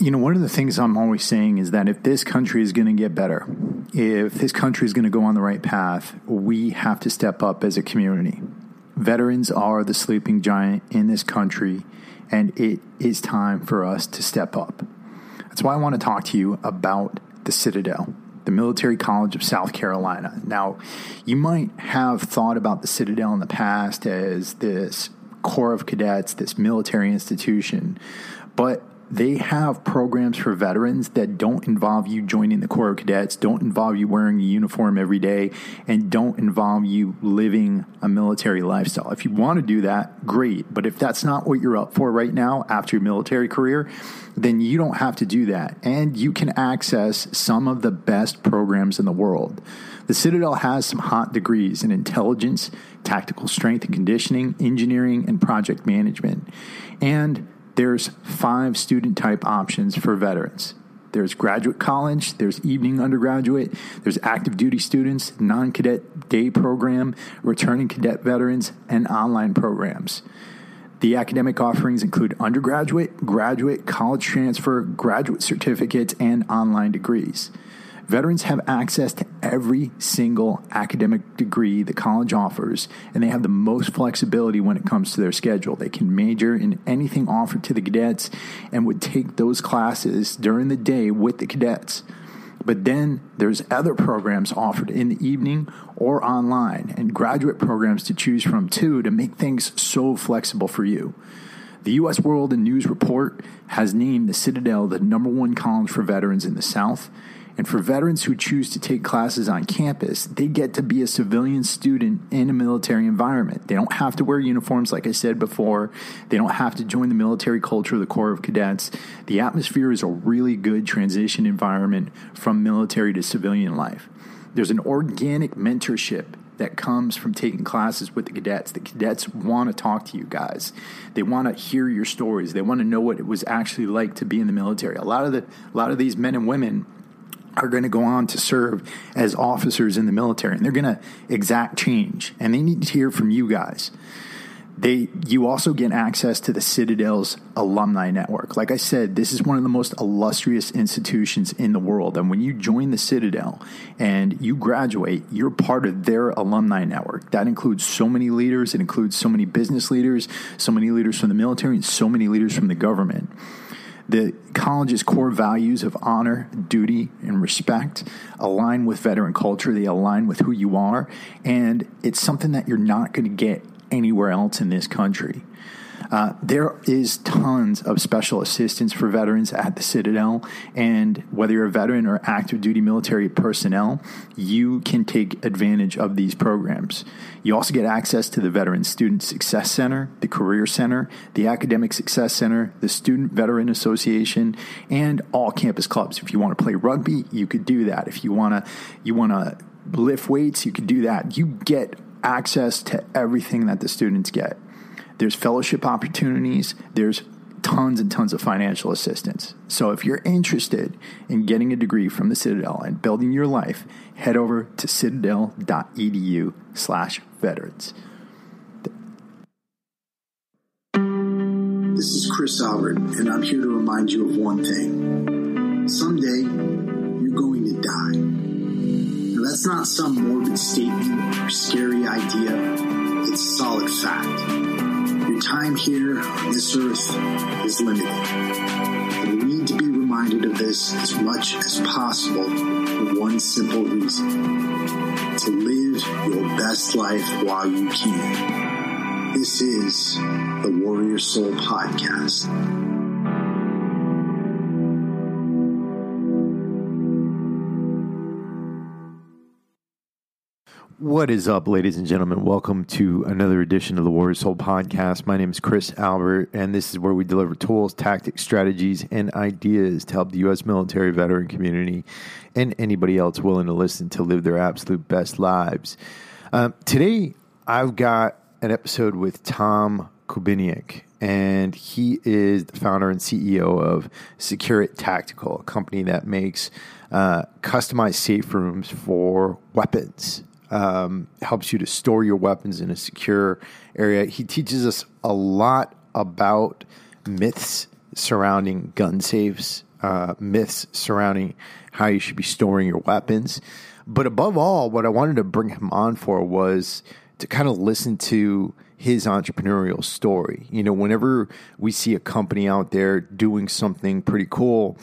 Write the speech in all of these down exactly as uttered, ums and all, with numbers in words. you know, one of the things I'm always saying is that if this country is going to get better, if this country is going to go on the right path, we have to step up as a community. Veterans are the sleeping giant in this country, and it is time for us to step up. That's why I want to talk to you about the Citadel, the Military College of South Carolina. Now, you might have thought about the Citadel in the past as this Corps of Cadets, this military institution, but they have programs for veterans that don't involve you joining the Corps of Cadets, don't involve you wearing a uniform every day, and don't involve you living a military lifestyle. If you want to do that, great. But if that's not what you're up for right now after your military career, then you don't have to do that. And you can access some of the best programs in the world. The Citadel has some hot degrees in intelligence, tactical strength and conditioning, engineering, and project management. And there's five student-type options for veterans. There's graduate college, there's evening undergraduate, there's active duty students, non-cadet day program, returning cadet veterans, and online programs. The academic offerings include undergraduate, graduate, college transfer, graduate certificates, and online degrees. Veterans have access to every single academic degree the college offers, and they have the most flexibility when it comes to their schedule. They can major in anything offered to the cadets and would take those classes during the day with the cadets. But then there's other programs offered in the evening or online, and graduate programs to choose from too, to make things so flexible for you. The U S World and News Report has named the Citadel the number one college for veterans in the South. And for veterans who choose to take classes on campus, they get to be a civilian student in a military environment. They don't have to wear uniforms, like I said before. They don't have to join the military culture of the Corps of Cadets. The atmosphere is a really good transition environment from military to civilian life. There's an organic mentorship that comes from taking classes with the cadets. The cadets want to talk to you guys. They want to hear your stories. They want to know what it was actually like to be in the military. A lot of the, a lot of these men and women are going to go on to serve as officers in the military, and they're going to exact change, and they need to hear from you guys. They, you also get access to the Citadel's alumni network. Like I said, this is one of the most illustrious institutions in the world, and when you join the Citadel and you graduate, you're part of their alumni network. That includes so many leaders. It includes so many business leaders, so many leaders from the military, and so many leaders from the government. The college's core values of honor, duty, and respect align with veteran culture. They align with who you are, and it's something that you're not going to get anywhere else in this country. Uh, there is tons of special assistance for veterans at the Citadel, and whether you're a veteran or active duty military personnel, you can take advantage of these programs. You also get access to the Veteran Student Success Center, the Career Center, the Academic Success Center, the Student Veteran Association, and all campus clubs. If you want to play rugby, you could do that. If you want to, you want to lift weights, you could do that. You get access to everything that the students get. There's fellowship opportunities. There's tons and tons of financial assistance. So if you're interested in getting a degree from the Citadel and building your life, head over to citadel.edu slash veterans. This is Chris Albert, and I'm here to remind you of one thing. Someday, you're going to die. Now, that's not some morbid statement or scary idea. It's solid fact. Your time here on this earth is limited, and you need to be reminded of this as much as possible for one simple reason: to live your best life while you can. This is the Warrior Soul Podcast. What is up, ladies and gentlemen? Welcome to another edition of the Warrior Soul Podcast. My name is Chris Albert, and this is where we deliver tools, tactics, strategies, and ideas to help the U S military, veteran community, and anybody else willing to listen to live their absolute best lives. Uh, today, I've got an episode with Tom Kubiniec, and he is the founder and C E O of SecureIt Tactical, a company that makes uh, customized safe rooms for weapons. Um, helps you to store your weapons in a secure area. He teaches us a lot about myths surrounding gun safes, uh, myths surrounding how you should be storing your weapons. But above all, what I wanted to bring him on for was to kind of listen to his entrepreneurial story. You know, whenever we see a company out there doing something pretty cool,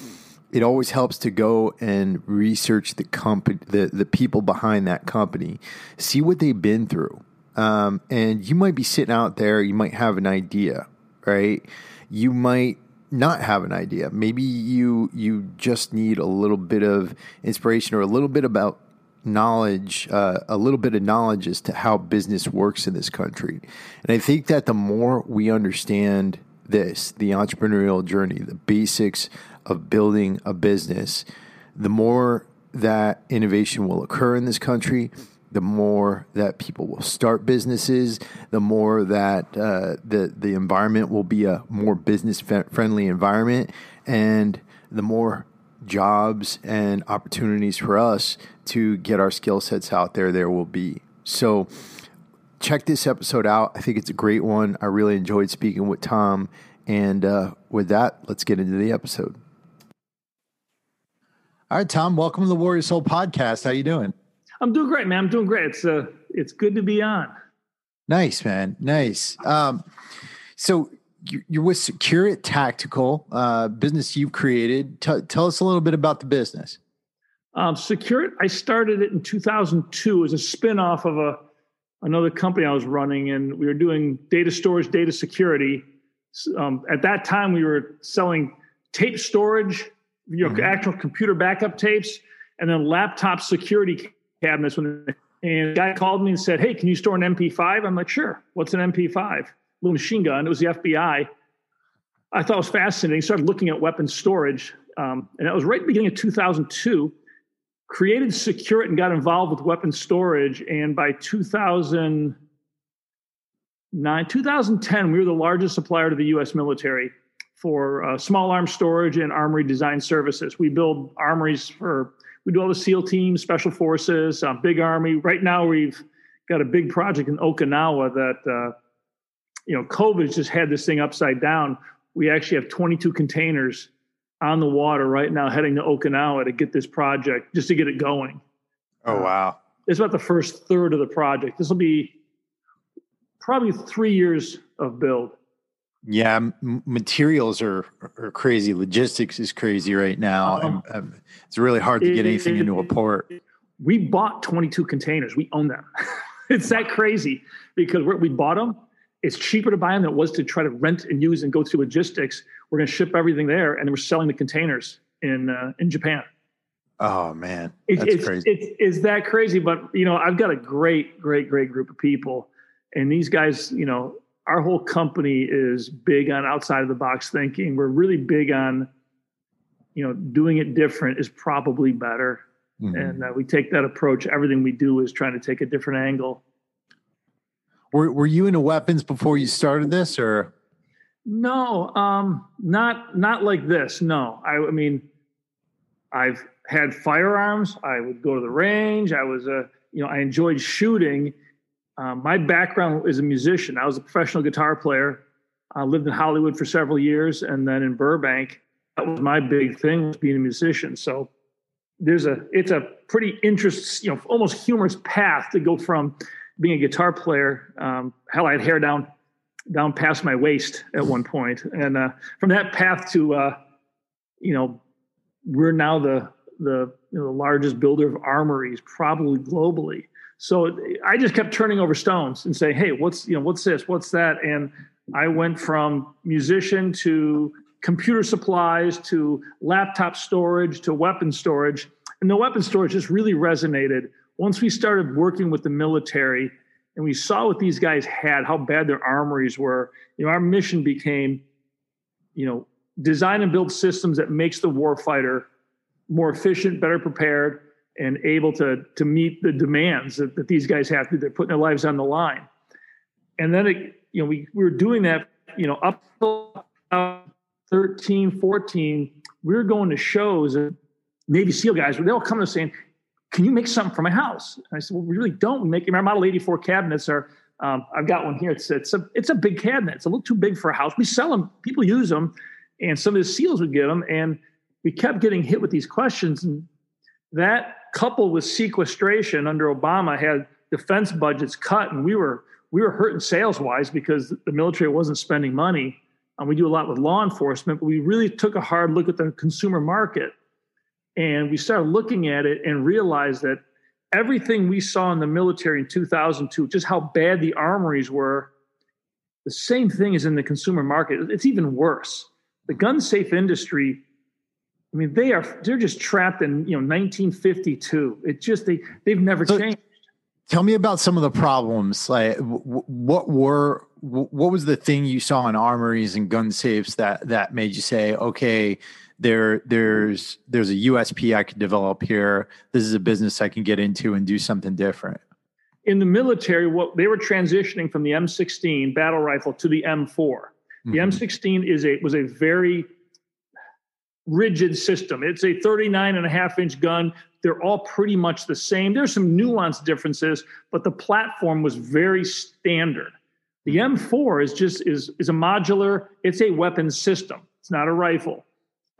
it always helps to go and research the company, the, the people behind that company, see what they've been through. Um, and you might be sitting out there, you might have an idea, right? You might not have an idea. Maybe you you just need a little bit of inspiration or a little bit about knowledge, uh, a little bit of knowledge as to how business works in this country. And I think that the more we understand this, the entrepreneurial journey, the basics of building a business, the more that innovation will occur in this country, the more that people will start businesses, the more that uh, the, the environment will be a more business-friendly environment, and the more jobs and opportunities for us to get our skill sets out there there will be. So check this episode out. I think it's a great one. I really enjoyed speaking with Tom. And uh, with that, let's get into the episode. All right, Tom, welcome to the Warrior Soul Podcast. How you doing? I'm doing great, man. I'm doing great. It's uh, it's good to be on. Nice, man. Nice. Um, so you're with SecureIt Tactical, uh, business you've created. T- tell us a little bit about the business. Um, SecureIt, I started it in two thousand two as a spinoff of a another company I was running, and we were doing data storage, data security. Um, at that time, we were selling tape storage, you know, mm-hmm. actual computer backup tapes, and then laptop security cabinets. When and the guy called me and said, "Hey, can you store an M P five?" I'm like, "Sure." What's an M P five? Little machine gun. It was the F B I. I thought it was fascinating. Started looking at weapons storage, um, and that was right at the beginning of two thousand two. Created SecureIt and got involved with weapons storage, and by two thousand nine, twenty ten, we were the largest supplier to the U S military for uh, small arms storage and armory design services. We build armories for. We do all the SEAL teams, special forces, uh, big army. Right now, we've got a big project in Okinawa that, uh, you know, COVID just had this thing upside down. We actually have twenty-two containers on the water right now heading to Okinawa to get this project, just to get it going. Oh, wow. Uh, it's about the first third of the project. This will be probably three years of build. Yeah, m- materials are, are crazy. Logistics is crazy right now. Um, I'm, I'm, it's really hard to get anything into a port. We bought twenty-two containers. We own them. It's that crazy because we're, we bought them. It's cheaper to buy them than it was to try to rent and use and go through logistics. We're going to ship everything there, and we're selling the containers in uh, in Japan. Oh, man. That's it, it's, crazy. It, it's that crazy. But, you know, I've got a great, great, great group of people. And these guys, you know, our whole company is big on outside of the box thinking. We're really big on, you know, doing it different is probably better. Mm-hmm. And uh, we take that approach. Everything we do is trying to take a different angle. Were Were you into weapons before you started this, or? No, um, not, not like this. No, I, I mean, I've had firearms. I would go to the range. I was a, you know, I enjoyed shooting. Um, my background is a musician. I was a professional guitar player. I lived in Hollywood for several years and then in Burbank. That was my big thing, was being a musician. So there's a, it's a pretty interesting, you know, almost humorous path to go from being a guitar player. Um, hell, I had hair down, down past my waist at one point. And uh, from that path to, uh, you know, we're now the, the, you know, the largest builder of armories probably globally. So I just kept turning over stones and saying, "Hey, what's, you know, what's this? What's that?" And I went from musician to computer supplies to laptop storage to weapon storage. And the weapon storage just really resonated. Once we started working with the military and we saw what these guys had, how bad their armories were, you know, our mission became, you know, design and build systems that makes the warfighter more efficient, better prepared, and able to to meet the demands that, that these guys have to. They're putting their lives on the line. And then, it, you know, we, we were doing that, you know, up to thirteen, fourteen, we were going to shows and Navy SEAL guys, they all come to us saying, "Can you make something for my house?" And I said, "Well, we really don't. We make our Model eighty-four cabinets are, um, I've got one here. It's, it's, a, it's a big cabinet. It's a little too big for a house. We sell them. People use them. And some of the SEALs would get them. And we kept getting hit with these questions. And that, coupled with sequestration under Obama, had defense budgets cut. And we were we were hurting sales-wise because the military wasn't spending money. And we do a lot with law enforcement, but we really took a hard look at the consumer market. And we started looking at it and realized that everything we saw in the military in two thousand two, just how bad the armories were, the same thing is in the consumer market. It's even worse. The gun safe industry, I mean, they are, they're just trapped in, you know, nineteen fifty-two. It just, they, they've never so changed. Tell me about some of the problems. Like what were, what was the thing you saw in armories and gun safes that, that made you say, okay, there, there's, there's a U S P I could develop here. This is a business I can get into and do something different. In the military, what they were transitioning from the M sixteen battle rifle to the M four. The mm-hmm. M sixteen is a, was a very rigid system. It's a thirty-nine and a half inch gun. They're all pretty much the same. There's some nuanced differences, but the platform was very standard. The M four is just, is, is a modular, it's a weapon system. It's not a rifle.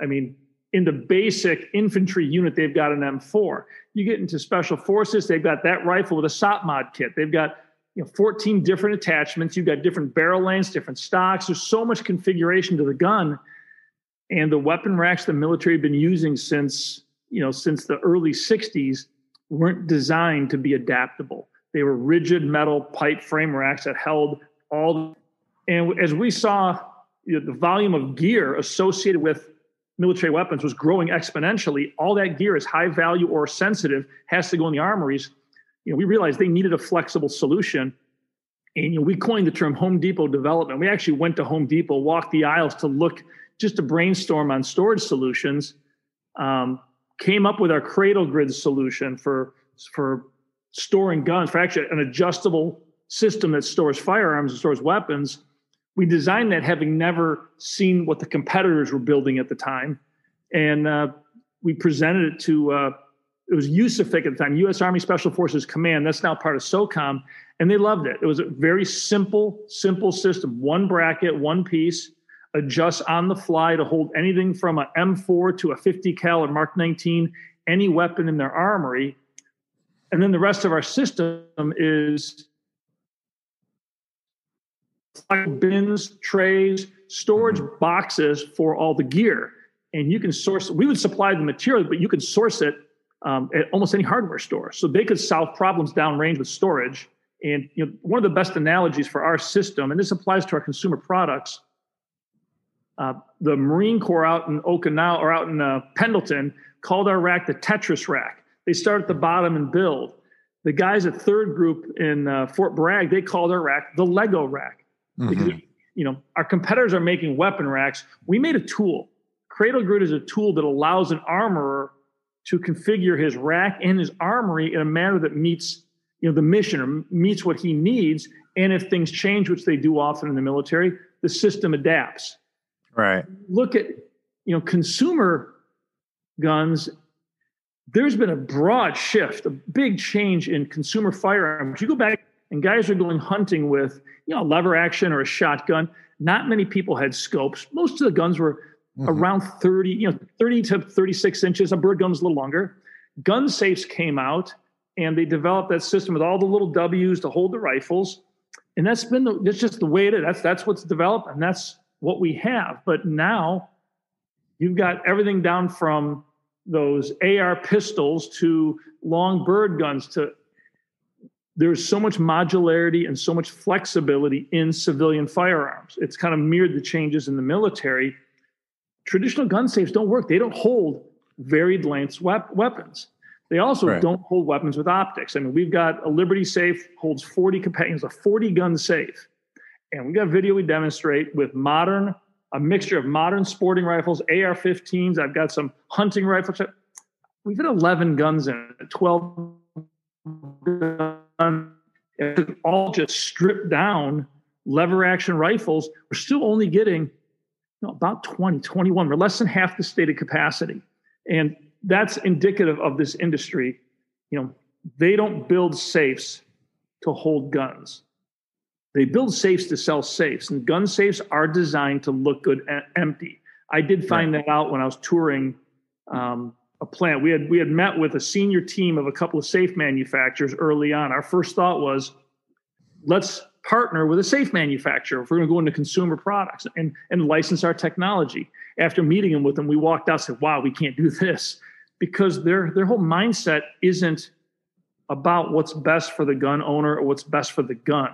I mean, in the basic infantry unit, they've got an M four. You get into special forces, they've got that rifle with a SOP mod kit. They've got, you know, fourteen different attachments. You've got different barrel lengths, different stocks. There's so much configuration to the gun. And the weapon racks the military have been using since, you know, since the early sixties weren't designed to be adaptable. They were rigid metal pipe frame racks that held all. The, and as we saw, you know, the volume of gear associated with military weapons was growing exponentially. All that gear is high value or sensitive, has to go in the armories. You know, we realized they needed a flexible solution. And, you know, we coined the term Home Depot development. We actually went to Home Depot, walked the aisles to look, just to brainstorm on storage solutions, um, came up with our CradleGrid solution for, for storing guns, for actually an adjustable system that stores firearms and stores weapons. We designed that having never seen what the competitors were building at the time. And uh, we presented it to, uh, it was U S A F C at the time, U S Army Special Forces Command. That's now part of SOCOM. And they loved it. It was a very simple, simple system. One bracket, one piece, adjust on the fly to hold anything from an M four to a fifty cal or Mark nineteen, any weapon in their armory. And then the rest of our system is bins, trays, storage mm-hmm. boxes for all the gear. And you can source, we would supply the material, but you could source it um, at almost any hardware store. So they could solve problems downrange with storage. And you know, one of the best analogies for our system, and this applies to our consumer products, uh, the Marine Corps out in Okinawa or out in uh, Pendleton called our rack the Tetris rack. They start at the bottom and build. The guys at Third Group in uh, Fort Bragg, they called our rack the Lego rack. Because, mm-hmm. you know, our competitors are making weapon racks. We made a tool. CradleGrid is a tool that allows an armorer to configure his rack and his armory in a manner that meets, you know, the mission or meets what he needs. And if things change, which they do often in the military, the system adapts. Right. Look at, you know, consumer guns. There's been a broad shift, a big change in consumer firearms. You go back and guys are going hunting with, you know, lever action or a shotgun. Not many people had scopes. Most of the guns were mm-hmm. around thirty, you know, thirty to thirty-six inches. A bird gun was a little longer. Gun safes came out and they developed that system with all the little W's to hold the rifles. And that's been, the, that's just the way it is. That's, that's what's developed and that's what we have. But now you've got everything down from those A R pistols to long bird guns to, there's so much modularity and so much flexibility in civilian firearms. It's kind of mirrored the changes in the military. Traditional gun safes don't work. They don't hold varied lengths wep- weapons. They also right. don't hold weapons with optics. I mean, we've got a Liberty safe holds forty companions, a forty gun safe. And we've got video we demonstrate with modern, a mixture of modern sporting rifles, A R fifteens. I've got some hunting rifles. We've got eleven guns in it, twelve guns. And all just stripped down lever action rifles. We're still only getting, you know, about twenty, twenty-one. We're less than half the stated capacity. And that's indicative of this industry. You know, they don't build safes to hold guns. They build safes to sell safes. And gun safes are designed to look good and empty. I did find that out when I was touring um, a plant. We had we had met with a senior team of a couple of safe manufacturers early on. Our first thought was, let's partner with a safe manufacturer if we're going to go into consumer products and and license our technology. After meeting them with them, we walked out and said, wow, we can't do this, because their their whole mindset isn't about what's best for the gun owner or what's best for the gun.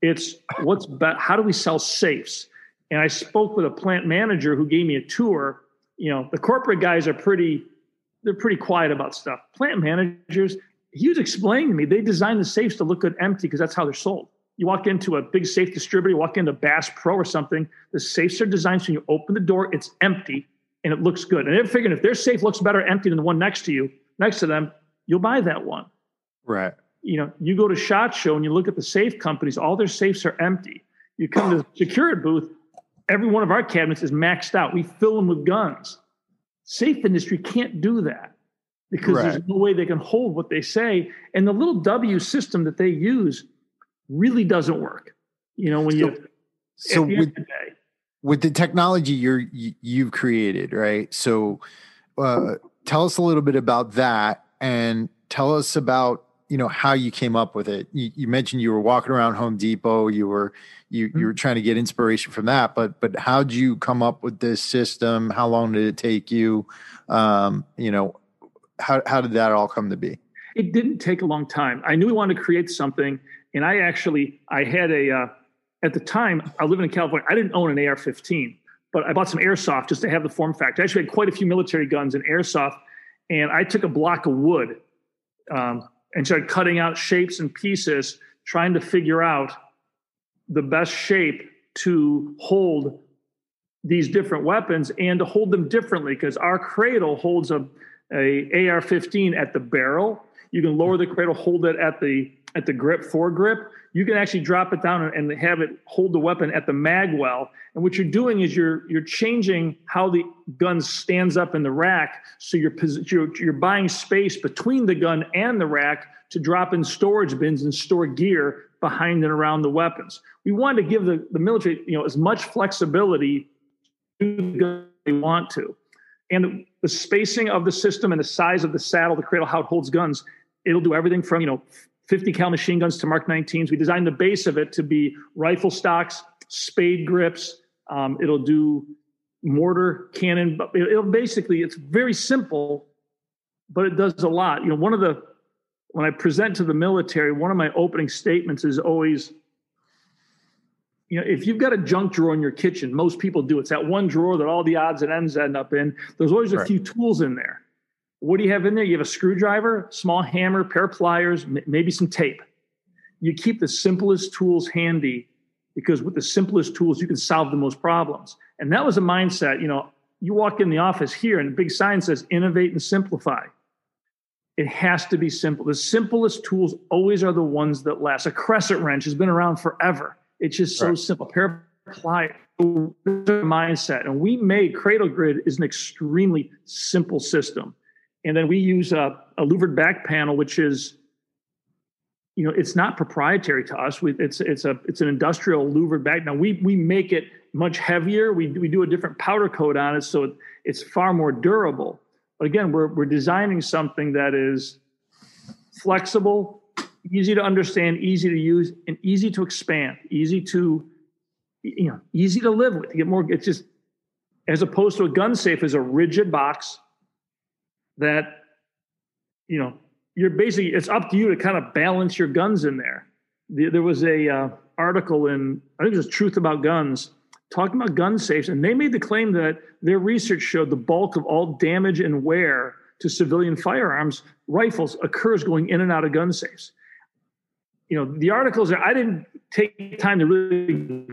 It's what's best. How do we sell safes? And I spoke with a plant manager who gave me a tour. You know, the corporate guys are pretty, they're pretty quiet about stuff. Plant managers, he was explaining to me, they designed the safes to look good empty because that's how they're sold. You walk into a big safe distributor, you walk into Bass Pro or something, the safes are designed so you open the door, it's empty, and it looks good. And they're figuring if their safe looks better empty than the one next to you, next to them, you'll buy that one. Right. You know, you go to SHOT Show and you look at the safe companies, all their safes are empty. You come to the SecureIt booth, every one of our cabinets is maxed out. We fill them with guns. Safe industry can't do that because right. there's no way they can hold what they say. And the little W system that they use really doesn't work. You know, when so, you, so with, the day, with the technology you're, you've created, right? So uh, tell us a little bit about that and tell us about, you know, how you came up with it. You, you mentioned you were walking around Home Depot. You were you you were trying to get inspiration from that. But but how did you come up with this system? How long did it take you? Um, you know, how how did that all come to be? It didn't take a long time. I knew we wanted to create something, and I actually I had a uh, at the time I lived in California. I didn't own an A R fifteen, but I bought some airsoft just to have the form factor. I actually had quite a few military guns and airsoft, and I took a block of wood. Um, And started cutting out shapes and pieces, trying to figure out the best shape to hold these different weapons and to hold them differently, because our cradle holds a, a A R fifteen at the barrel. You can lower the cradle, hold it at the at the grip foregrip. You can actually drop it down and have it hold the weapon at the mag well. And what you're doing is you're you're changing how the gun stands up in the rack. So you're, you're you're buying space between the gun and the rack to drop in storage bins and store gear behind and around the weapons. We want to give the, the military, you know, as much flexibility to the gun they want to. And the, the spacing of the system and the size of the saddle, the cradle, how it holds guns, it'll do everything from, you know, fifty cal machine guns to Mark nineteens. We designed the base of it to be rifle stocks, spade grips. Um, it'll do mortar, cannon. But it'll basically, it's very simple, but it does a lot. You know, one of the, when I present to the military, one of my opening statements is always, you know, if you've got a junk drawer in your kitchen, most people do. It's that one drawer that all the odds and ends end up in. There's always a right. few tools in there. What do you have in there? You have a screwdriver, small hammer, pair of pliers, maybe some tape. You keep the simplest tools handy, because with the simplest tools, you can solve the most problems. And that was a mindset. You know, you walk in the office here and a big sign says, innovate and simplify. It has to be simple. The simplest tools always are the ones that last. A crescent wrench has been around forever. It's just so right. simple. A pair of pliers. Mindset. And we made CradleGrid is an extremely simple system. And then we use a, a louvered back panel, which is, you know, it's not proprietary to us. We, it's it's a it's an industrial louvered back. Now we we make it much heavier. We we do a different powder coat on it, so it, it's far more durable. But again, we're we're designing something that is flexible, easy to understand, easy to use, and easy to expand, easy to, you know, easy to live with. To get more, it's just as opposed to a gun safe is a rigid box. That, you know, you're basically, it's up to you to kind of balance your guns in there. There was a uh, article in, I think it was Truth About Guns, talking about gun safes. And they made the claim that their research showed the bulk of all damage and wear to civilian firearms, rifles, occurs going in and out of gun safes. You know, the articles, I didn't take time to really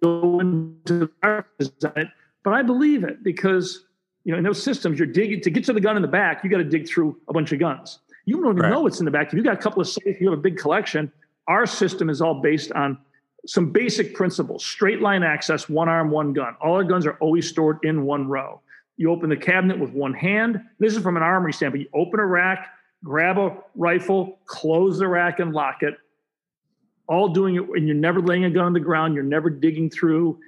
go into the design, but I believe it because, you know, in those systems, you're digging to get to the gun in the back. You got to dig through a bunch of guns. You don't even right. know what's in the back. If you got a couple of safe, you have a big collection. Our system is all based on some basic principles: straight line access, one arm, one gun. All our guns are always stored in one row. You open the cabinet with one hand. This is from an armory standpoint. You open a rack, grab a rifle, close the rack, and lock it. All doing it, and you're never laying a gun on the ground. You're never digging through.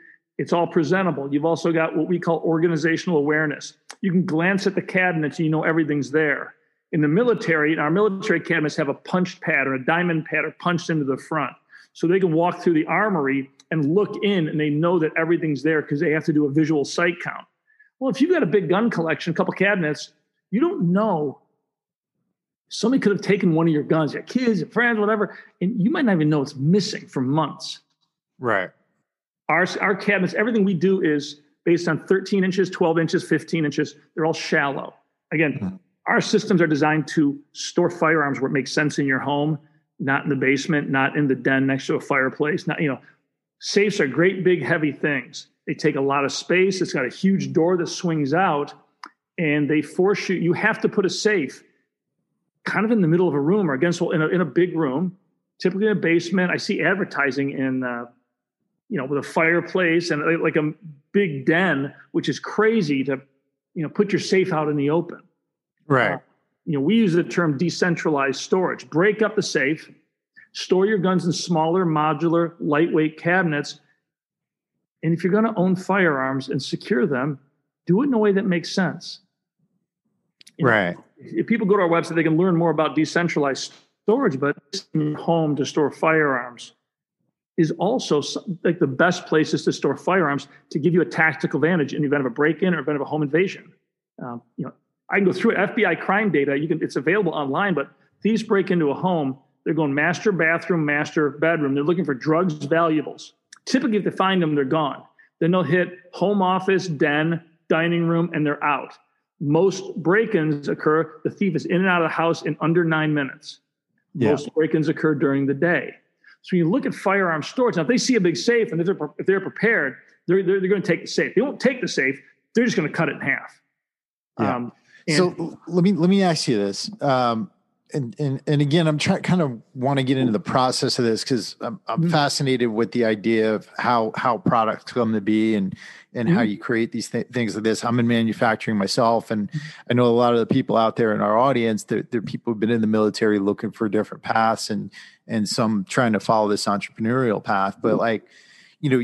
It's all presentable. You've also got what we call organizational awareness. You can glance at the cabinets and you know everything's there. In the military, and our military cabinets have a punched pad or a diamond pad or punched into the front. So they can walk through the armory and look in and they know that everything's there because they have to do a visual sight count. Well, if you've got a big gun collection, a couple cabinets, you don't know. Somebody could have taken one of your guns, your kids, your friends, whatever, and you might not even know it's missing for months. Right. Our, our cabinets, everything we do is based on thirteen inches, twelve inches, fifteen inches. They're all shallow. Again, mm-hmm. Our systems are designed to store firearms where it makes sense in your home, not in the basement, not in the den next to a fireplace. Not, you know, safes are great, big, heavy things. They take a lot of space. It's got a huge door that swings out, and they force you. You have to put a safe kind of in the middle of a room or against, in a, in a big room, typically in a basement. I see advertising in, uh, you know, with a fireplace and like a big den, which is crazy to, you know, put your safe out in the open. Right. Uh, you know, we use the term decentralized storage. Break up the safe, store your guns in smaller, modular, lightweight cabinets. And if you're going to own firearms and secure them, do it in a way that makes sense. You right. know, if people go to our website, they can learn more about decentralized storage, but your home to store firearms is also some, like the best places to store firearms to give you a tactical advantage in the event of a break-in or event of a home invasion. Um, you know, I can go through F B I crime data. You can, it's available online, but thieves break into a home. They're going master bathroom, master bedroom. They're looking for drugs, valuables. Typically, if they find them, they're gone. Then they'll hit home office, den, dining room, and they're out. Most break-ins occur. The thief is in and out of the house in under nine minutes. Yeah. Most break-ins occur during the day. So you look at firearm storage. Now, if they see a big safe and if they're, if they're prepared, they're, they're, they're going to take the safe. They won't take the safe. They're just going to cut it in half. Yeah. Um, And so let me let me ask you this, um, and and and again, I'm trying kind of want to get into the process of this because I'm, I'm mm-hmm. fascinated with the idea of how how products come to be and and mm-hmm. how you create these th- things like this. I'm in manufacturing myself, and I know a lot of the people out there in our audience. They're, they're people who've been in the military looking for different paths, and and some trying to follow this entrepreneurial path. But mm-hmm. like, you know.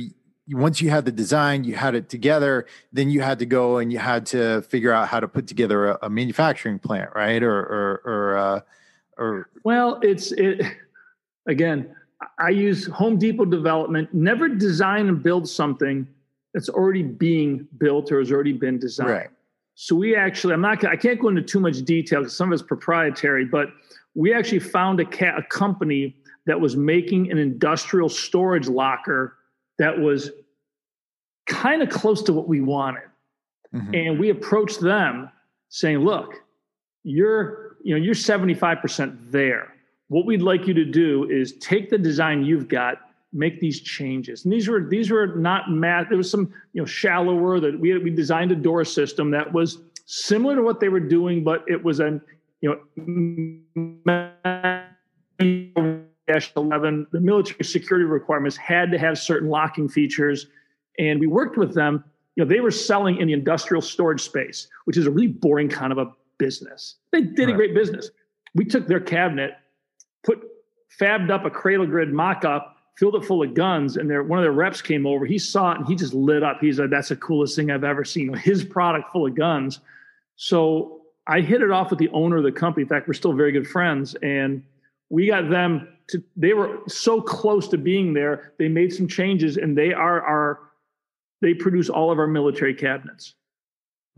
Once you had the design, you had it together, then you had to go and you had to figure out how to put together a, a manufacturing plant, right? Or, or, or, uh, or. Well, it's, it, again, I use Home Depot development. Never design and build something that's already being built or has already been designed. Right. So we actually, I'm not, I can't go into too much detail because some of it's proprietary, but we actually found a, ca- a company that was making an industrial storage locker that was kind of close to what we wanted. Mm-hmm. And we approached them saying, look, you're, you know, you're seventy-five percent there. What we'd like you to do is take the design you've got, make these changes. And these were, these were not math. There was some, you know, shallower that we had, we designed a door system that was similar to what they were doing, but it was an, you know, eleven, the military security requirements had to have certain locking features. And we worked with them. You know, they were selling in the industrial storage space, which is a really boring kind of a business. They did right. a great business. We took their cabinet, put fabbed up a CradleGrid mock-up, filled it full of guns. And their, one of their reps came over. He saw it and he just lit up. He's like, that's the coolest thing I've ever seen. His product full of guns. So I hit it off with the owner of the company. In fact, we're still very good friends. And we got them to, they were so close to being there. They made some changes and they are our, they produce all of our military cabinets.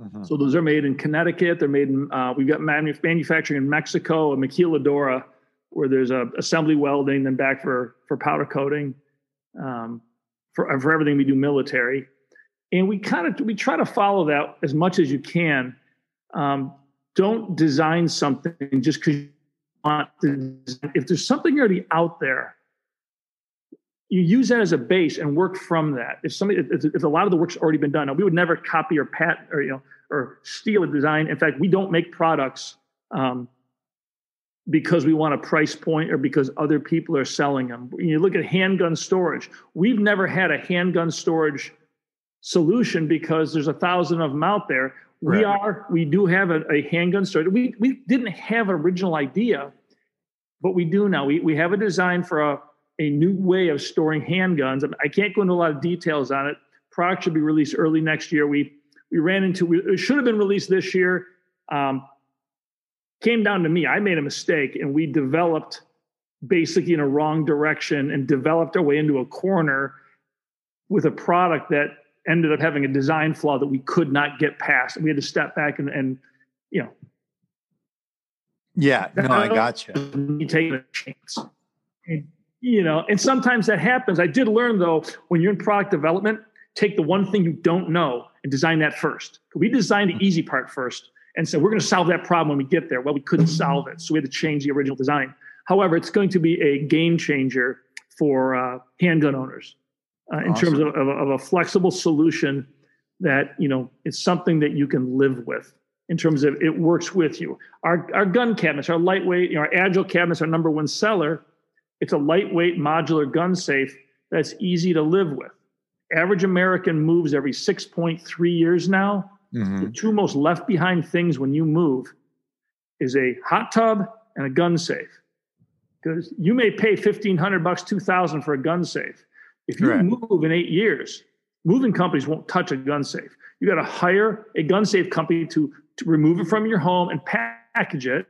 Uh-huh. So those are made in Connecticut. They're made in, uh, we've got manu- manufacturing in Mexico and Maquiladora where there's a assembly welding then back for, for powder coating, um, for, for everything we do military. And we kind of, we try to follow that as much as you can. Um, don't design something just because if there's something already out there, you use that as a base and work from that. If somebody, if, if a lot of the work's already been done, now we would never copy or patent or you know or steal a design. In fact, we don't make products um, because we want a price point or because other people are selling them. You look at handgun storage. We've never had a handgun storage solution because there's a thousand of them out there. Right. We are, we do have a, a handgun storage. We we didn't have an original idea, but we do now. We we have a design for a, a new way of storing handguns. I can't go into a lot of details on it, Product should be released early next year. We we ran into, we, it should have been released this year. Um, came down to me. I made a mistake, and we developed basically in a wrong direction and developed our way into a corner with a product that ended up having a design flaw that we could not get past. And we had to step back and, and you know. Yeah, no, I got you. You take a chance. And, you know, and sometimes that happens. I did learn, though, when you're in product development, take the one thing you don't know and design that first. We designed the easy part first and said, we're going to solve that problem when we get there. Well, we couldn't solve it, so we had to change the original design. However, it's going to be a game changer for uh, handgun owners uh, in awesome. terms of, of, of a flexible solution that, you know, it's something that you can live with in terms of it works with you. Our, our gun cabinets, our lightweight, you know, our agile cabinets, our number one seller. It's a lightweight modular gun safe that's easy to live with. Average American moves every six point three years now. Mm-hmm. The two most left behind things when you move is a hot tub and a gun safe. Because you may pay fifteen hundred bucks, two thousand for a gun safe. If you right. move in eight years, moving companies won't touch a gun safe. You got to hire a gun safe company to, to remove it from your home and package it.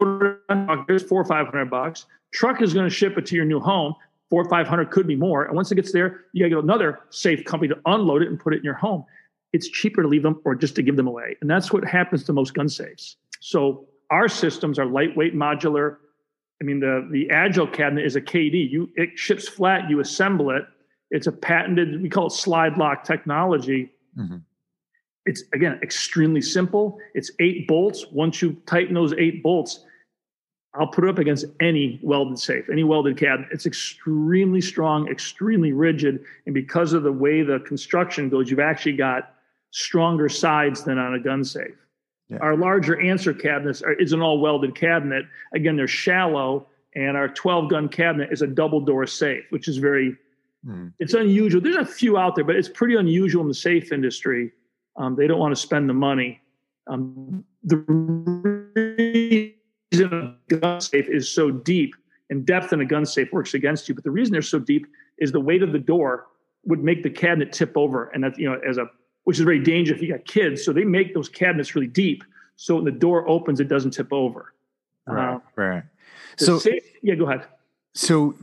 There's four or five hundred bucks. Truck is going to ship it to your new home. Four or five hundred could be more. And once it gets there, you got to get another safe company to unload it and put it in your home. It's cheaper to leave them or just to give them away. And that's what happens to most gun safes. So our systems are lightweight, modular. I mean, the the Agile cabinet is a K D. You it ships flat. You assemble it. It's a patented. We call it slide lock technology. Mm-hmm. It's again extremely simple. It's eight bolts. Once you tighten those eight bolts, I'll put it up against any welded safe, any welded cabinet. It's extremely strong, extremely rigid. And because of the way the construction goes, you've actually got stronger sides than on a gun safe. Yeah. Our larger answer cabinets are, is an all welded cabinet. Again, they're shallow. And our twelve gun cabinet is a double door safe, which is very, mm. it's unusual. There's a few out there, but it's pretty unusual in the safe industry. Um, they don't want to spend the money. Um, the reason a gun safe is so deep and depth in a gun safe works against you. But the reason they're so deep is the weight of the door would make the cabinet tip over. And that's, you know, as a, which is very dangerous if you got kids. So they make those cabinets really deep. So when the door opens, it doesn't tip over. Right. Uh, right. So safe, yeah, go ahead. So,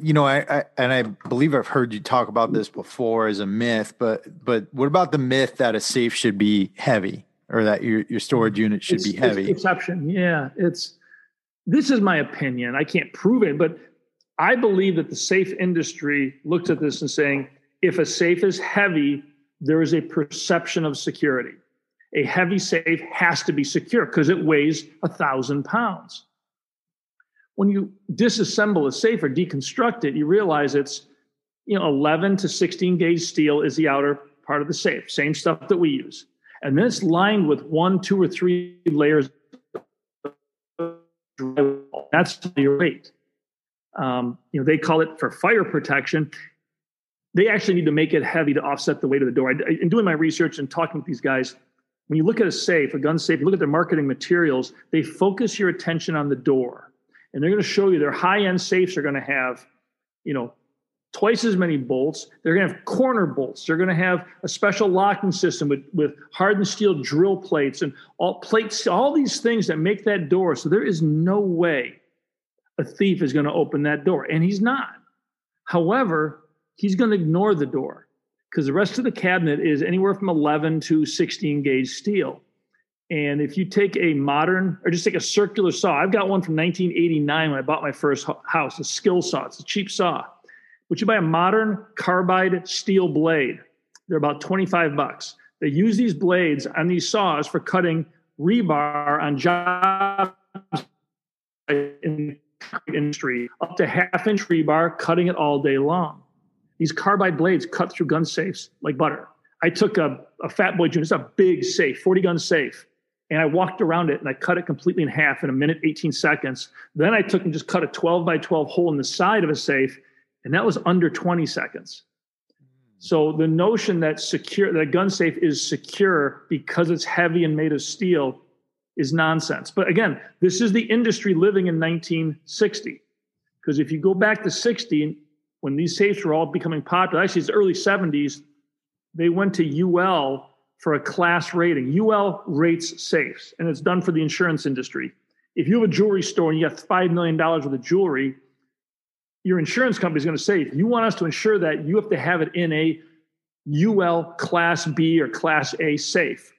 you know, I, I, and I believe I've heard you talk about this before as a myth, but, but what about the myth that a safe should be heavy or that your, your storage unit should it's, be heavy? It's perception. Yeah. It's, this is my opinion. I can't prove it, but I believe that the safe industry looks at this and saying, if a safe is heavy, there is a perception of security. A heavy safe has to be secure because it weighs a thousand pounds. When you disassemble a safe or deconstruct it, you realize it's, you know, eleven to sixteen gauge steel is the outer part of the safe, same stuff that we use. And then it's lined with one, two, or three layers of drywall. That's your weight. Um, you know, they call it for fire protection. They actually need to make it heavy to offset the weight of the door. I, in doing my research and talking with these guys, when you look at a safe, a gun safe, you look at their marketing materials, they focus your attention on the door. And they're going to show you their high-end safes are going to have, you know, twice as many bolts. They're going to have corner bolts. They're going to have a special locking system with, with hardened steel drill plates and all plates, all these things that make that door. So there is no way a thief is going to open that door. And he's not. However, he's going to ignore the door because the rest of the cabinet is anywhere from eleven to sixteen gauge steel. And if you take a modern or just take a circular saw, I've got one from nineteen eighty-nine when I bought my first house, a skill saw. It's a cheap saw. But you buy a modern carbide steel blade. They're about twenty-five bucks. They use these blades on these saws for cutting rebar on jobs in the industry, up to half inch rebar, cutting it all day long. These carbide blades cut through gun safes like butter. I took a, a Fat Boy Junior, it's a big safe, forty gun safe. And I walked around it and I cut it completely in half in a minute, eighteen seconds. Then I took and just cut a twelve by twelve hole in the side of a safe. And that was under twenty seconds. So the notion that secure, that a gun safe is secure because it's heavy and made of steel is nonsense. But again, this is the industry living in nineteen sixty. Because if you go back to sixty, when these safes were all becoming popular, actually it's the early seventies, they went to U L for a class rating. U L rates safes, and it's done for the insurance industry. If you have a jewelry store and you have five million dollars worth of jewelry, your insurance company is going to say, if you want us to insure that, you have to have it in a U L class B or class A safe.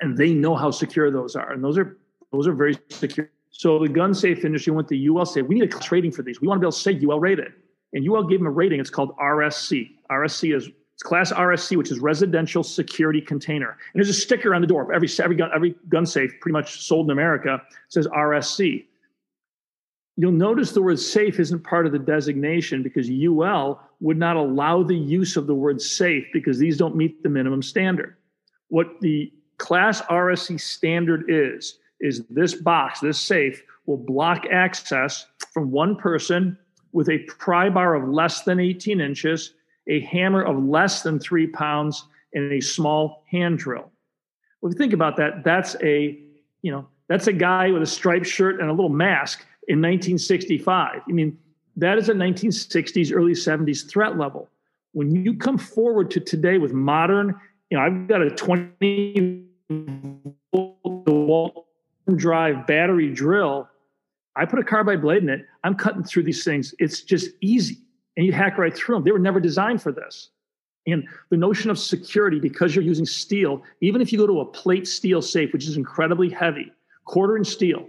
And they know how secure those are. And those are, those are very secure. So the gun safe industry went to U L, said, we need a class rating for these. We want to be able to say U L rated. And U L gave them a rating. It's called R S C. R S C is it's class R S C, which is residential security container. And there's a sticker on the door of every, every, gun, every gun safe pretty much sold in America. It says R S C. You'll notice the word safe isn't part of the designation because U L would not allow the use of the word safe because these don't meet the minimum standard. What the class R S C standard is, is this box, this safe, will block access from one person with a pry bar of less than eighteen inches, a hammer of less than three pounds, and a small hand drill. Well, if you think about that, that's a, you know, that's a guy with a striped shirt and a little mask in nineteen sixty-five. I mean, that is a nineteen sixties, early seventies threat level. When you come forward to today with modern, you know, I've got a twenty volt drive battery drill. I put a carbide blade in it. I'm cutting through these things. It's just easy. And you hack right through them. They were never designed for this. And the notion of security, because you're using steel, even if you go to a plate steel safe, which is incredibly heavy, quarter inch steel,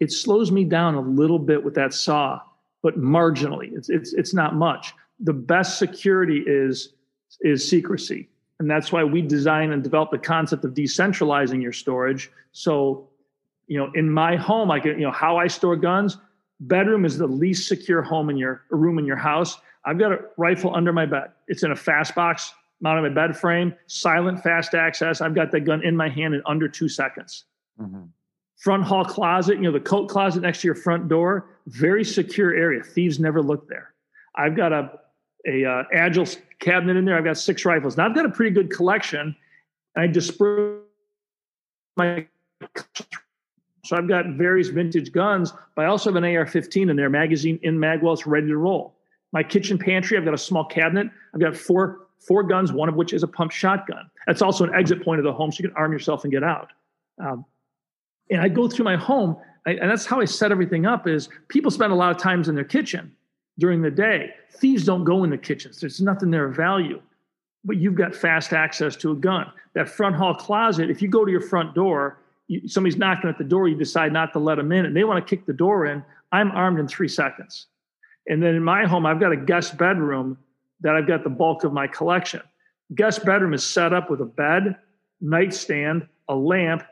it slows me down a little bit with that saw, but marginally. It's, it's, it's not much. The best security is, is secrecy. And that's why we design and develop the concept of decentralizing your storage. So, you know, in my home, I can, you know, how I store guns, bedroom is the least secure home in your room in your house. I've got a rifle under my bed. It's in a fast box, mounted on my bed frame, silent, fast access. I've got that gun in my hand in under two seconds. Mm-hmm. Front hall closet, you know, the coat closet next to your front door, very secure area. Thieves never look there. I've got a, a uh, agile cabinet in there. I've got six rifles. Now I've got a pretty good collection. And I disperse my, so I've got various vintage guns, but I also have an A R fifteen in there, magazine in magwell. It's ready to roll. My kitchen pantry, I've got a small cabinet. I've got four, four guns, one of which is a pump shotgun. That's also an exit point of the home. So you can arm yourself and get out. Um, and I go through my home I, and that's how I set everything up is people spend a lot of times in their kitchen. During the day, thieves don't go in the kitchens. There's nothing there of value, but you've got fast access to a gun. That front hall closet, if you go to your front door, you, somebody's knocking at the door, you decide not to let them in, and they want to kick the door in, I'm armed in three seconds. And then in my home, I've got a guest bedroom that I've got the bulk of my collection. Guest bedroom is set up with a bed, nightstand, a lamp,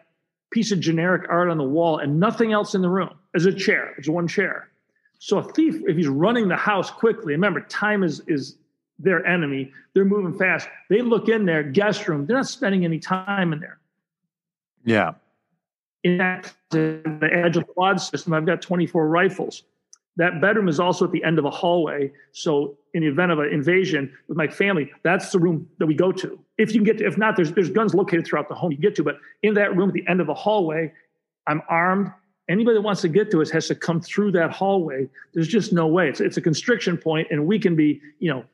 piece of generic art on the wall, and nothing else in the room. There's a chair. There's one chair. So a thief, if he's running the house quickly, remember, time is, is their enemy. They're moving fast. They look in their guest room. They're not spending any time in there. Yeah. In that, in the Agile Quad system, I've got twenty-four rifles. That bedroom is also at the end of a hallway. So in the event of an invasion with my family, that's the room that we go to. If you can get to, if not, there's, there's guns located throughout the home you get to, but in that room at the end of a hallway, I'm armed. Anybody that wants to get to us has to come through that hallway. There's just no way. It's, it's a constriction point, and we can be, you know,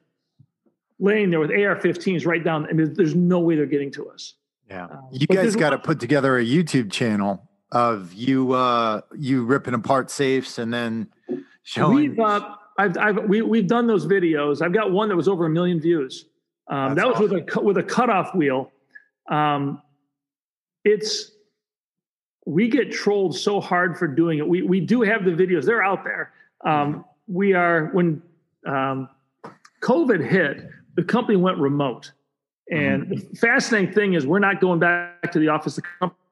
laying there with A R fifteens right down, and there's, there's no way they're getting to us. Yeah, uh, you guys got to put together a YouTube channel of you uh, you ripping apart safes and then showing. We've uh, I've, I've we, we've done those videos. I've got one that was over a million views. Um, that was awesome. with a with a cutoff wheel. Um, it's. We get trolled so hard for doing it. We we do have the videos. They're out there. Um, we are, when um, COVID hit, the company went remote. And mm-hmm. the fascinating thing is we're not going back to the office. The company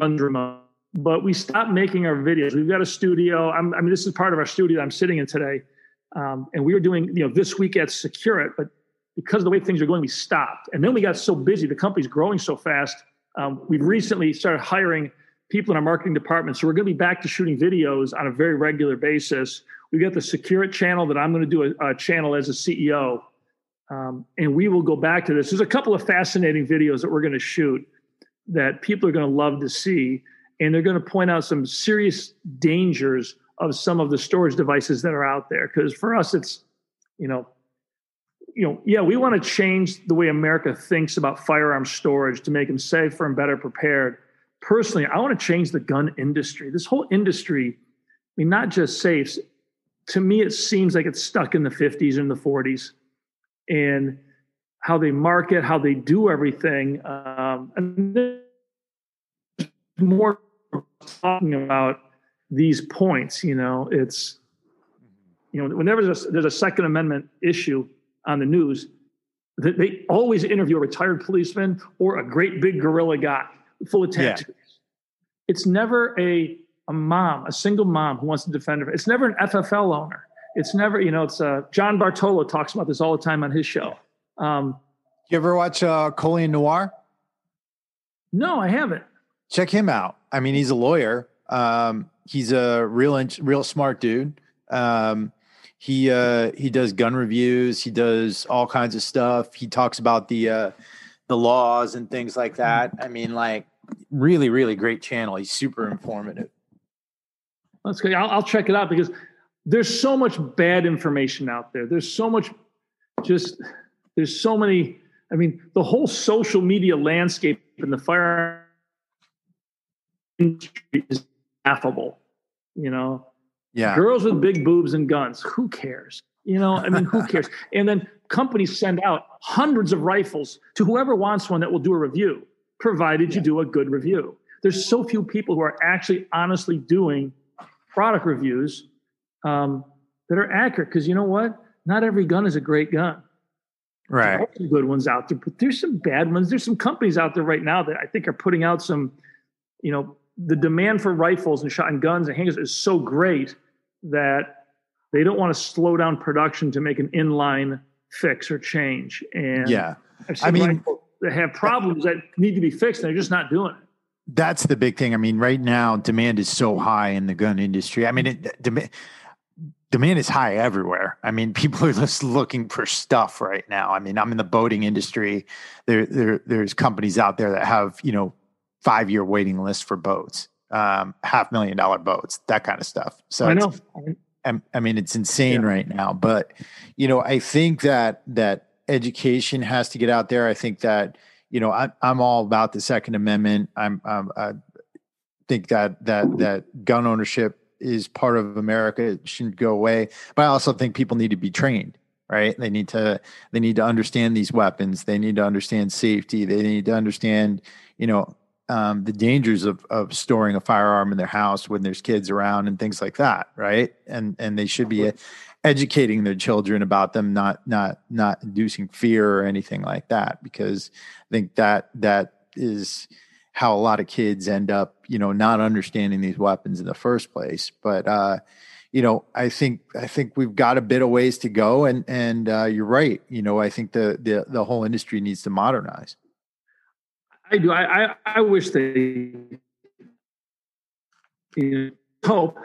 runs remote. But we stopped making our videos. We've got a studio. I'm, I mean, this is part of our studio that I'm sitting in today. Um, and we were doing, you know, this week at SecureIt. But because of the way things are going, we stopped. And then we got so busy. The company's growing so fast. Um, we've recently started hiring people in our marketing department. So we're going to be back to shooting videos on a very regular basis. We've got the SecureIt channel that I'm going to do a, a channel as a C E O. Um, and we will go back to this. There's a couple of fascinating videos that we're going to shoot that people are going to love to see. And they're going to point out some serious dangers of some of the storage devices that are out there. Because for us, it's, you know, you know, yeah, we want to change the way America thinks about firearm storage to make them safer and better prepared. Personally, I want to change the gun industry. This whole industry, I mean, not just safes. To me, it seems like it's stuck in the fifties and the forties, and how they market, how they do everything. Um, and there's more talking about these points, you know, it's, you know, whenever there's a, there's a Second Amendment issue on the news, that they always interview a retired policeman or a great big gorilla guy full of tattoos. Yeah. It's never a, a mom, a single mom who wants to defend her. It's never an F F L owner. It's never, you know, it's uh John Bartolo talks about this all the time on his show. Um, you ever watch uh Colion Noir? No, I haven't. Check him out. I mean, he's a lawyer. Um, he's a real, real smart dude. Um, he, uh, he does gun reviews. He does all kinds of stuff. He talks about the, uh, the laws and things like that. I mean, like really, really great channel. He's super informative. That's good. I'll, I'll check it out because there's so much bad information out there. There's so much, just, there's so many, I mean, the whole social media landscape in the firearm industry is affable, you know? Yeah. Girls with big boobs and guns, who cares? You know, I mean, who cares? And then companies send out hundreds of rifles to whoever wants one that will do a review, provided yeah. you do a good review. There's so few people who are actually honestly doing product reviews um, that are accurate. Because you know what? Not every gun is a great gun. Right. There's some good ones out there, but there's some bad ones. There's some companies out there right now that I think are putting out some, you know, the demand for rifles and shotgun guns and handguns is so great that they don't want to slow down production to make an inline fix or change. And yeah, I've seen I mean, rifles that have problems that need to be fixed, and they're just not doing it. That's the big thing. I mean, right now, demand is so high in the gun industry. I mean, it, dem- demand is high everywhere. I mean, people are just looking for stuff right now. I mean, I'm in the boating industry. There, there, there's companies out there that have, you know, five-year waiting list for boats, um, half-million-dollar boats, that kind of stuff. So I know. I, I mean, it's insane yeah. right now. But, you know, I think that that education has to get out there. I think that, you know, I, I'm all about the Second Amendment. I'm, I'm, I think that that that gun ownership is part of America. It shouldn't go away. But I also think people need to be trained, right? They need to they need to understand these weapons. They need to understand safety. They need to understand, you know, um, the dangers of of storing a firearm in their house when there's kids around and things like that, right? And and they should be educating their children about them, not not not inducing fear or anything like that, because I think that that is how a lot of kids end up, you know, not understanding these weapons in the first place. But uh, you know, I think I think we've got a bit of ways to go, and and uh, you're right. You know, I think the the the whole industry needs to modernize. I do. I, I, I wish they you know, hope,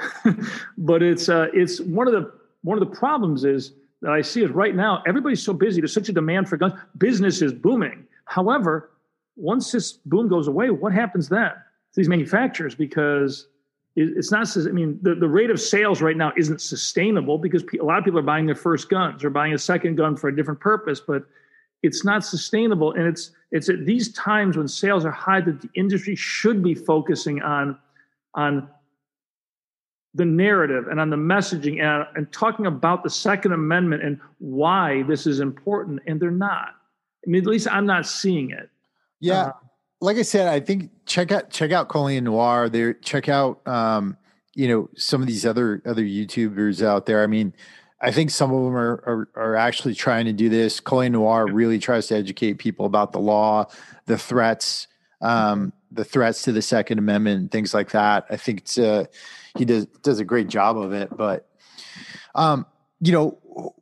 but it's uh, it's one of the one of the problems is that I see is right now everybody's so busy. There's such a demand for guns. Business is booming. However, once this boom goes away, what happens then to these manufacturers? Because it, it's not. I mean, the, the rate of sales right now isn't sustainable because a lot of people are buying their first guns or buying a second gun for a different purpose, but it's not sustainable. And it's it's at these times when sales are high that the industry should be focusing on on the narrative and on the messaging and, and talking about the Second Amendment and why this is important. And they're not. I mean, at least I'm not seeing it. Yeah. Uh, like I said, I think check out check out Colion Noir there. Check out um, you know, some of these other other YouTubers out there. I mean, I think some of them are, are, are actually trying to do this. Colion Noir really tries to educate people about the law, the threats, um, the threats to the Second Amendment, and things like that. I think it's uh, he does does a great job of it. But um, you know,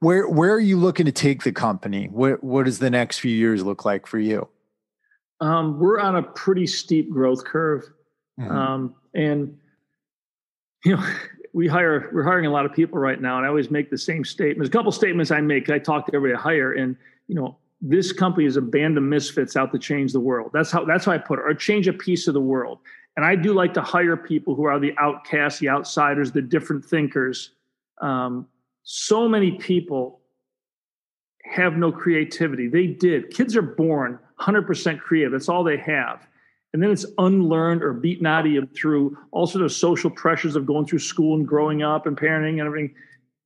where where are you looking to take the company? What what does the next few years look like for you? Um, we're on a pretty steep growth curve, mm-hmm. um, and you know. We hire, we're hiring a lot of people right now. And I always make the same statement. There's a couple statements I make. I talk to everybody I hire and, you know, this company is a band of misfits out to change the world. That's how, that's how I put it, or change a piece of the world. And I do like to hire people who are the outcasts, the outsiders, the different thinkers. Um, so many people have no creativity. They did. Kids are born one hundred percent creative. That's all they have. And then it's unlearned or beaten out of you through all sorts of social pressures of going through school and growing up and parenting and everything.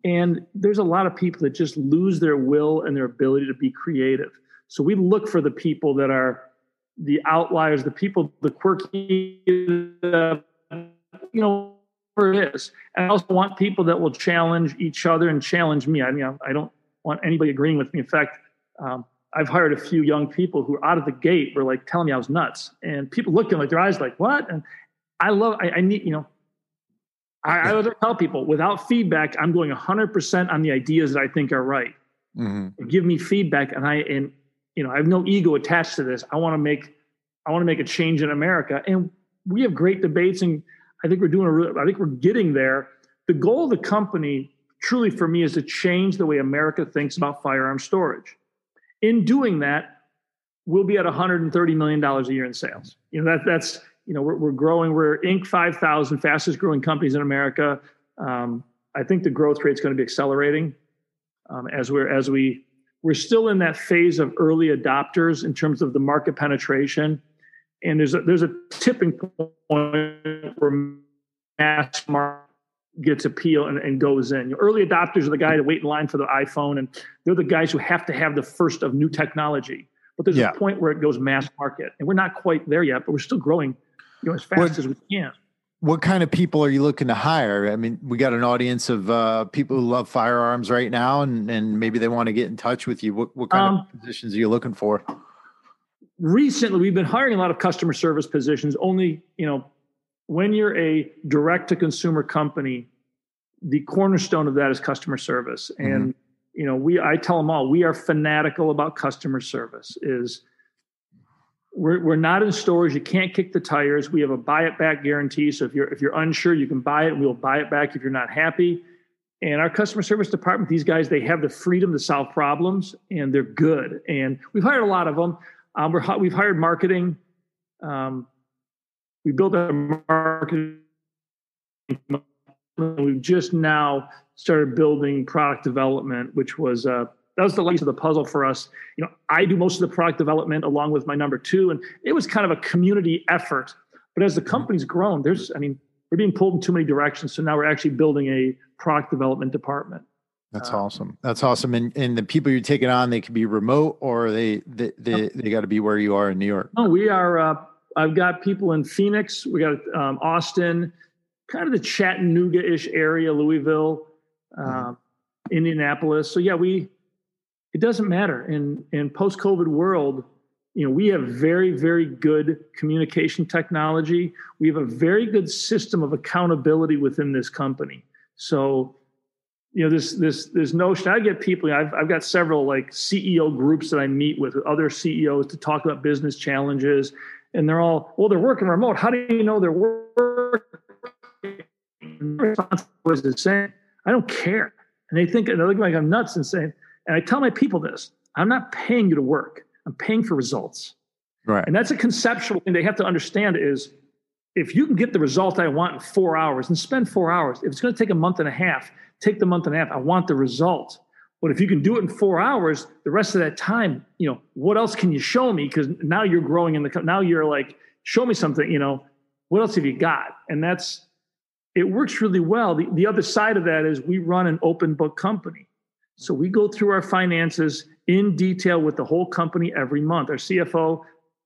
And there's a lot of people that just lose their will and their ability to be creative. So we look for the people that are the outliers, the people, the quirky, the, you know, whatever it is. And I also want people that will challenge each other and challenge me. I mean, I don't want anybody agreeing with me. In fact, um, I've hired a few young people who out of the gate were like telling me I was nuts. And people looked at them like their eyes like, what? And I love, I, I need, you know, I, I would tell people without feedback, I'm going one hundred percent on the ideas that I think are right. Mm-hmm. Give me feedback. And I, and, you know, I have no ego attached to this. I want to make, I want to make a change in America. And we have great debates. And I think we're doing, a re- I think we're getting there. The goal of the company truly for me is to change the way America thinks about firearm storage. In doing that, we'll be at one hundred thirty million dollars a year in sales. You know, that that's, you know, we're, we're growing. We're Inc five thousand fastest growing companies in America. Um, I think the growth rate's going to be accelerating um, as we're, as we, We're still in that phase of early adopters in terms of the market penetration. And there's a, there's a tipping point where mass market gets appeal and, and goes in. You know, early adopters are the guy that wait in line for the iPhone, and they're the guys who have to have the first of new technology. But there's yeah. a point where it goes mass market. And we're not quite there yet, but we're still growing, you know, as fast what, as we can. What kind of people are you looking to hire? I mean, we got an audience of uh, people who love firearms right now, and, and maybe they want to get in touch with you. What, what kind um, of positions are you looking for? Recently, we've been hiring a lot of customer service positions. Only, you know, when you're a direct-to-consumer company, the cornerstone of that is customer service. Mm-hmm. And, you know, we I tell them all, we are fanatical about customer service. Is We're we're not in stores. You can't kick the tires. We have a buy it back guarantee. So if you're if you're unsure, you can buy it. We'll buy it back if you're not happy. And our customer service department, these guys, they have the freedom to solve problems, and they're good. And we've hired a lot of them. Um, we're we've hired marketing. Um, we built a marketing. We've just now started building product development, which was a. Uh, That was the least of the puzzle for us. You know, I do most of the product development along with my number two, and it was kind of a community effort. But as the company's grown, there's, I mean, we're being pulled in too many directions. So now we're actually building a product development department. That's um, awesome. That's awesome. And and the people you're taking on, they can be remote, or they they they, they got to be where you are in New York. No, we are. Uh, I've got people in Phoenix. We got um, Austin, kind of the Chattanooga-ish area, Louisville, uh, mm-hmm. Indianapolis. So yeah, we. It doesn't matter. In in post-COVID world, you know, we have very, very good communication technology. We have a very good system of accountability within this company. So, you know, this this this notion, I get people, I've I've got several like C E O groups that I meet with, with other C E Os to talk about business challenges, and they're all, well, they're working remote. How do you know they're working? And the response was the same. I don't care. And they think, and they look like I'm nuts and saying, and I tell my people this, I'm not paying you to work. I'm paying for results. Right. And that's a conceptual thing they have to understand is if you can get the result I want in four hours and spend four hours, if it's going to take a month and a half, take the month and a half. I want the result. But if you can do it in four hours, the rest of that time, you know, what else can you show me? Because now you're growing in the, now you're like, show me something, you know, what else have you got? And that's, it works really well. The, the other side of that is we run an open book company. So we go through our finances in detail with the whole company every month. Our C F O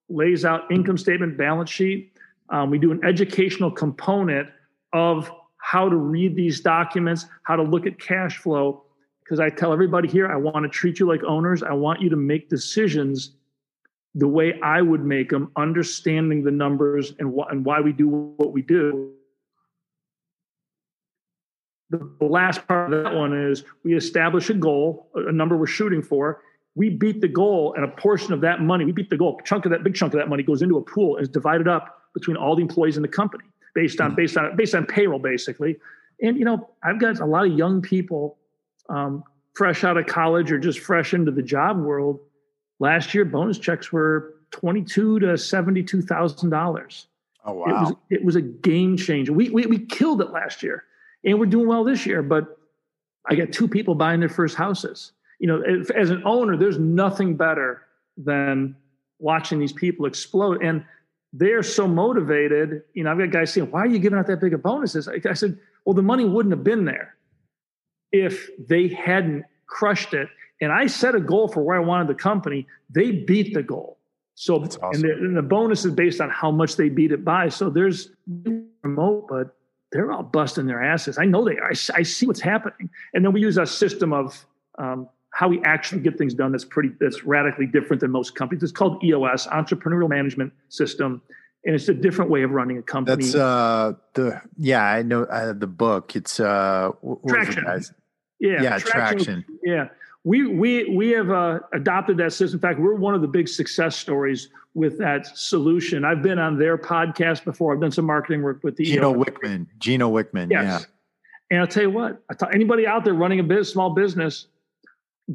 lays out income statement, balance sheet. Um, we do an educational component of how to read these documents, how to look at cash flow. Because I tell everybody here, I want to treat you like owners. I want you to make decisions the way I would make them, understanding the numbers and, wh- and why we do what we do. The last part of that one is we establish a goal, a number we're shooting for. We beat the goal, and a portion of that money, we beat the goal. A chunk of that, big chunk of that money goes into a pool and is divided up between all the employees in the company based on based on based on payroll, basically. And you know, I've got a lot of young people, um, fresh out of college or just fresh into the job world. Last year, bonus checks were twenty-two thousand to seventy-two thousand dollars. Oh, wow. It was, it was a game changer. We, we, we killed it last year, and we're doing well this year, but I got two people buying their first houses. You know, as an owner, there's nothing better than watching these people explode. And they're so motivated. You know, I've got guys saying, why are you giving out that big of bonuses? I, I said, well, the money wouldn't have been there if they hadn't crushed it. And I set a goal for where I wanted the company. They beat the goal. So that's awesome. and, the, and the bonus is based on how much they beat it by. So there's remote, but they're all busting their asses. I know they are. I, I see what's happening. And then we use our system of um, how we actually get things done. That's pretty, that's radically different than most companies. It's called E O S, Entrepreneurial Management System. And it's a different way of running a company. That's uh, the, yeah, I know uh, the book. It's uh, what Traction. Was it, guys? Yeah. Yeah. Traction. Traction. Yeah. We we we have uh, adopted that system. In fact, we're one of the big success stories with that solution. I've been on their podcast before. I've done some marketing work with the Gino Wickman. Gino Wickman, yes. Yeah. And I'll tell you what, I tell anybody out there running a biz, small business,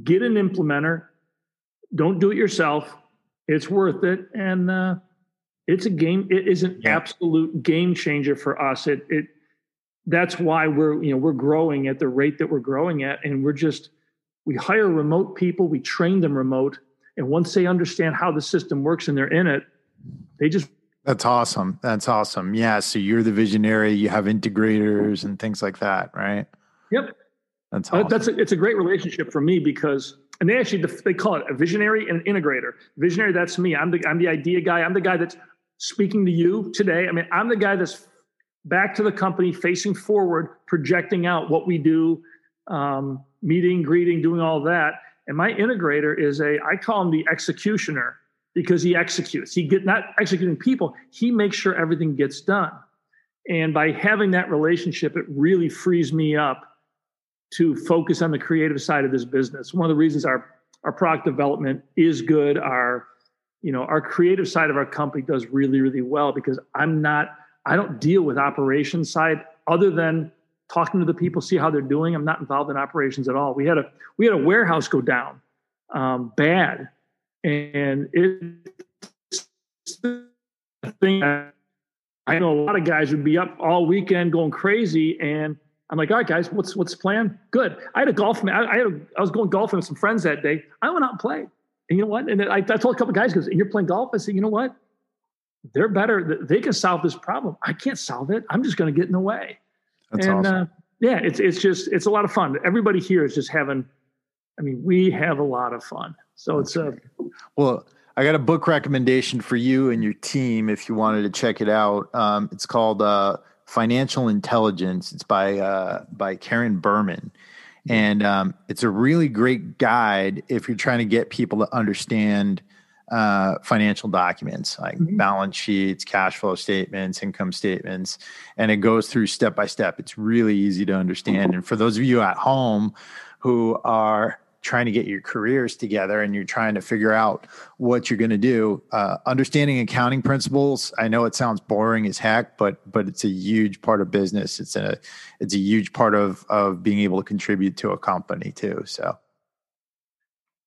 get an implementer. Don't do it yourself. It's worth it, and uh, it's a game. It is an yeah. absolute game changer for us. It it that's why we're you know we're growing at the rate that we're growing at, and we're just. We hire remote people, we train them remote. And once they understand how the system works and they're in it, they just. That's awesome. That's awesome. Yeah. So you're the visionary, you have integrators and things like that, right? Yep. That's awesome. Uh, that's a, it's a great relationship for me because, and they actually, they call it a visionary and an integrator. Visionary, that's me. I'm the, I'm the idea guy. I'm the guy that's speaking to you today. I mean, I'm the guy that's back to the company, facing forward, projecting out what we do, um, meeting, greeting, doing all that. And my integrator is a, I call him the executioner because he executes. He get not executing people. He makes sure everything gets done. And by having that relationship, it really frees me up to focus on the creative side of this business. One of the reasons our, our product development is good. Our, you know, our creative side of our company does really, really well because I'm not, I don't deal with operations side other than talking to the people, see how they're doing. I'm not involved in operations at all. We had a we had a warehouse go down, um, bad, and it's the thing. I know a lot of guys would be up all weekend going crazy, and I'm like, all right, guys, what's what's the plan? Good. I had a golf. I, I had a, I was going golfing with some friends that day. I went out and played, and you know what? And I, I told a couple of guys, "Because you're playing golf," I said, "You know what? They're better. They can solve this problem. I can't solve it. I'm just going to get in the way." That's and, awesome. uh, yeah, it's, it's just, it's a lot of fun. Everybody here is just having, I mean, we have a lot of fun. So that's it's a, uh, well, I got a book recommendation for you and your team. If you wanted to check it out, um, it's called, uh, Financial Intelligence. It's by, uh, by Karen Berman. And, um, it's a really great guide if you're trying to get people to understand, uh, financial documents like mm-hmm. balance sheets, cash flow statements, income statements, and it goes through step by step. It's really easy to understand. And for those of you at home who are trying to get your careers together and you're trying to figure out what you're going to do, uh, understanding accounting principles. I know it sounds boring as heck, but, but it's a huge part of business. It's a, it's a huge part of, of being able to contribute to a company too. So.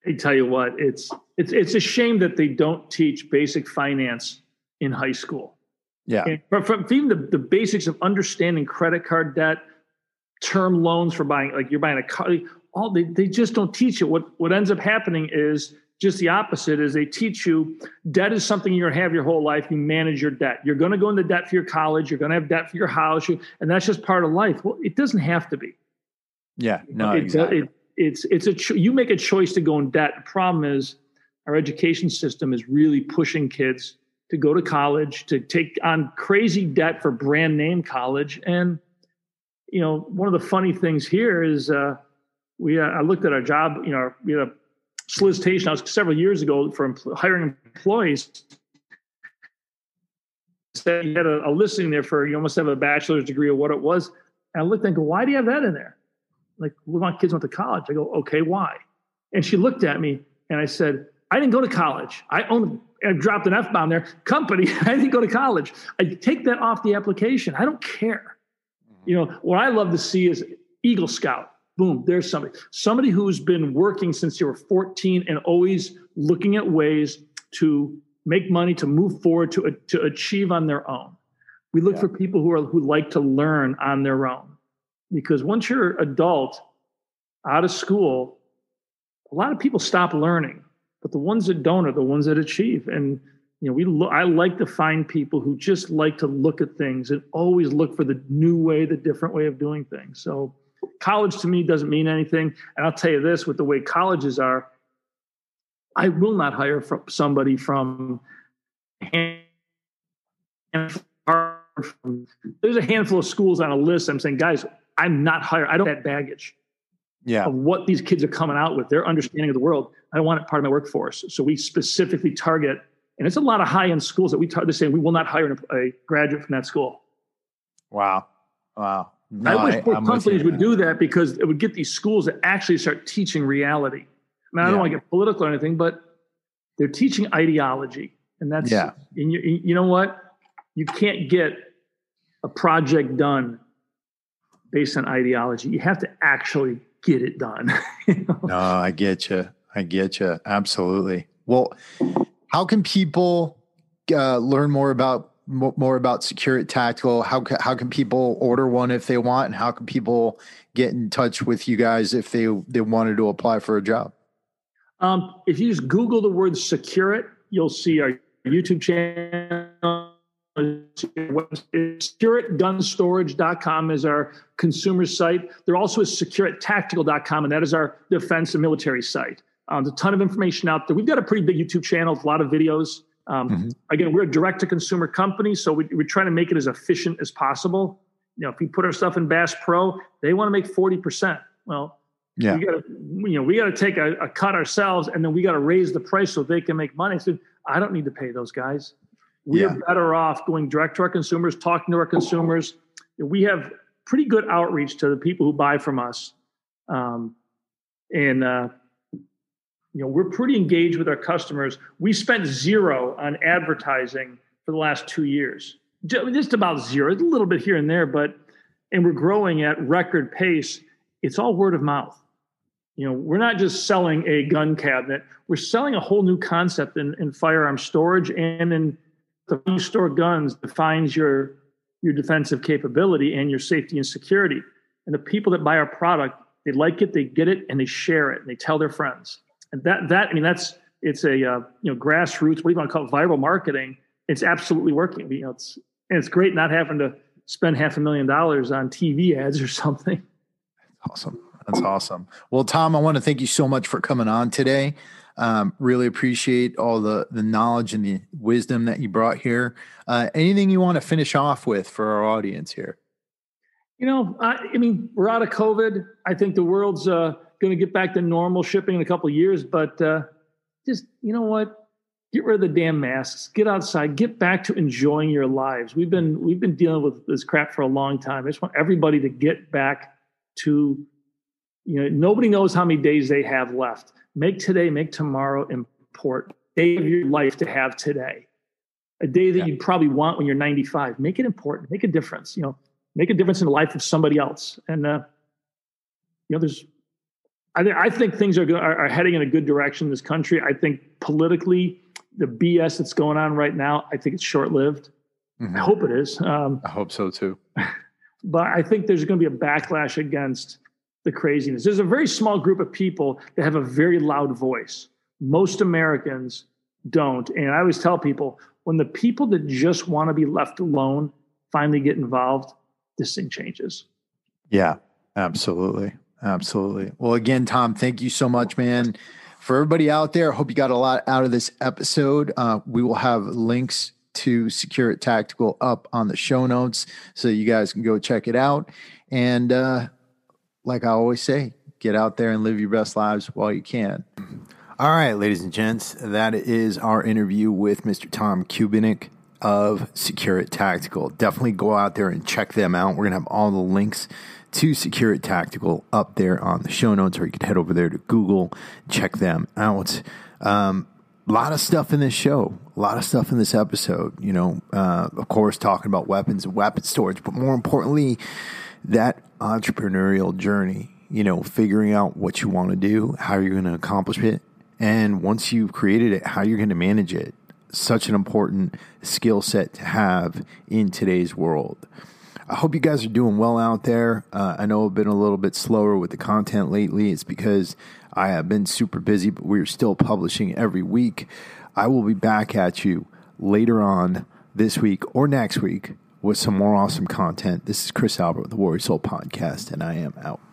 I tell you what, it's it's it's a shame that they don't teach basic finance in high school. Yeah, and from, from even the, the basics of understanding credit card debt, term loans for buying, like you're buying a car. All they they just don't teach it. What what ends up happening is just the opposite. Is they teach you debt is something you're gonna have your whole life. You manage your debt. You're gonna go into debt for your college. You're gonna have debt for your house. You, and that's just part of life. Well, it doesn't have to be. Yeah, no, it, exactly. It, It's it's a cho- you make a choice to go in debt. The problem is our education system is really pushing kids to go to college, to take on crazy debt for brand name college. And you know, one of the funny things here is uh, we uh, I looked at our job. You know, our, we had a solicitation I was several years ago for empl- hiring employees. Said you had a, a listing there for you must have a bachelor's degree or what it was. And I looked and go, why do you have that in there? Like, we want kids went to college. I go, okay, why? And she looked at me and I said, I didn't go to college. I own, I dropped an F-bomb there. Company, I didn't go to college. I take that off the application. I don't care. You know, what I love to see is Eagle Scout. Boom, there's somebody. Somebody who's been working since they were fourteen and always looking at ways to make money, to move forward, to, to achieve on their own. We look yeah. for people who are who like to learn on their own. Because once you're adult, out of school, a lot of people stop learning. But the ones that don't are the ones that achieve. And you know, we lo- I like to find people who just like to look at things and always look for the new way, the different way of doing things. So college to me doesn't mean anything. And I'll tell you this, with the way colleges are, I will not hire from somebody from there's a handful of schools on a list. I'm saying, guys, I'm not hiring. I don't have that baggage yeah. of what these kids are coming out with, their understanding of the world. I don't want it part of my workforce. So we specifically target, and it's a lot of high-end schools that we target, saying we will not hire a graduate from that school. Wow. Wow. No, I wish I, more I'm companies would do that, because it would get these schools to actually start teaching reality. I mean, I don't yeah. want to get political or anything, but they're teaching ideology. And that's, yeah. and you, you know what? You can't get a project done based on ideology. You have to actually get it done. You know? No, I get you. I get you. Absolutely. Well, how can people uh, learn more about, more about SecureIt Tactical? How, how can people order one if they want? And how can people get in touch with you guys if they, they wanted to apply for a job? Um, if you just Google the word SecureIt, you'll see our YouTube channel. SecureIt Gun Storage dot com is our consumer site. There also is SecureIt Tactical dot com, and that is our defense and military site. Um, there's a ton of information out there. We've got a pretty big YouTube channel, a lot of videos. Um, mm-hmm. Again, we're a direct-to-consumer company, so we, we're trying to make it as efficient as possible. You know, if we put our stuff in Bass Pro, they want to make forty percent. Well, yeah, we gotta, you know, we got to take a, a cut ourselves, and then we got to raise the price so they can make money. I said, I don't need to pay those guys. We're yeah. better off going direct to our consumers, talking to our consumers. We have pretty good outreach to the people who buy from us. Um, and, uh, you know, we're pretty engaged with our customers. We spent zero on advertising for the last two years. Just about zero, a little bit here and there, but, and we're growing at record pace. It's all word of mouth. You know, we're not just selling a gun cabinet. We're selling a whole new concept in, in firearm storage, and in the you store guns defines your, your defensive capability and your safety and security. And the people that buy our product, they like it, they get it, and they share it, and they tell their friends. And that, that I mean, that's, it's a, uh, you know, grassroots, what do you want to call it, viral marketing. It's absolutely working. You know, it's, and it's great not having to spend half a million dollars on T V ads or something. Awesome. That's awesome. Well, Tom, I want to thank you so much for coming on today. Um, really appreciate all the, the knowledge and the wisdom that you brought here. Uh, anything you want to finish off with for our audience here? You know, I, I mean, we're out of COVID. I think the world's uh, going to get back to normal shipping in a couple of years, but uh, just, you know what? Get rid of the damn masks, get outside, get back to enjoying your lives. We've been, we've been dealing with this crap for a long time. I just want everybody to get back to, you know, nobody knows how many days they have left. Make today, make tomorrow important. Day of your life to have today. A day that yeah. you'd probably want when you're ninety-five. Make it important. Make a difference. You know, make a difference in the life of somebody else. And, uh, you know, there's, I, th- I think things are, go- are, are heading in a good direction in this country. I think politically, the B S that's going on right now, I think it's short-lived. Mm-hmm. I hope it is. Um, I hope so too. But I think there's going to be a backlash against the craziness. There's a very small group of people that have a very loud voice. Most Americans don't. And I always tell people, when the people that just want to be left alone finally get involved, this thing changes. Yeah, absolutely. Absolutely. Well, again, Tom, thank you so much, man. For everybody out there, I hope you got a lot out of this episode. Uh, we will have links to SecureIt Tactical up on the show notes, so you guys can go check it out. And, uh, like I always say, get out there and live your best lives while you can. All right, ladies and gents, that is our interview with Mister Tom Kubiniec of SecureIt Tactical. Definitely go out there and check them out. We're going to have all the links to SecureIt Tactical up there on the show notes, or you can head over there to Google, check them out. Um, A lot of stuff in this show, a lot of stuff in this episode, you know, uh, of course, talking about weapons and weapon storage, but more importantly, that entrepreneurial journey, you know, figuring out what you want to do, how you're going to accomplish it, and once you've created it, how you're going to manage it. such an important skill set to have in today's world. I hope you guys are doing well out there. Uh, I know I've been a little bit slower with the content lately. It's because I have been super busy, but we're still publishing every week. I will be back at you later on this week or next week with some more awesome content. This is Chris Albert with the Warrior Soul Podcast, and I am out.